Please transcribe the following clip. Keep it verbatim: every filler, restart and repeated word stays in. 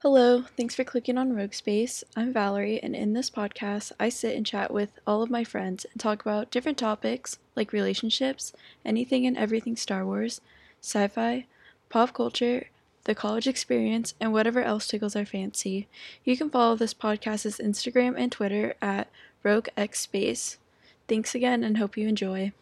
Hello, thanks for clicking on Rogue Space. I'm Valerie, and in this podcast, I sit and chat with all of my friends and talk about different topics like relationships, anything and everything Star Wars, sci-fi, pop culture, the college experience, and whatever else tickles our fancy. You can follow this podcast's Instagram and Twitter at RogueXSpace. Thanks again, and hope you enjoy.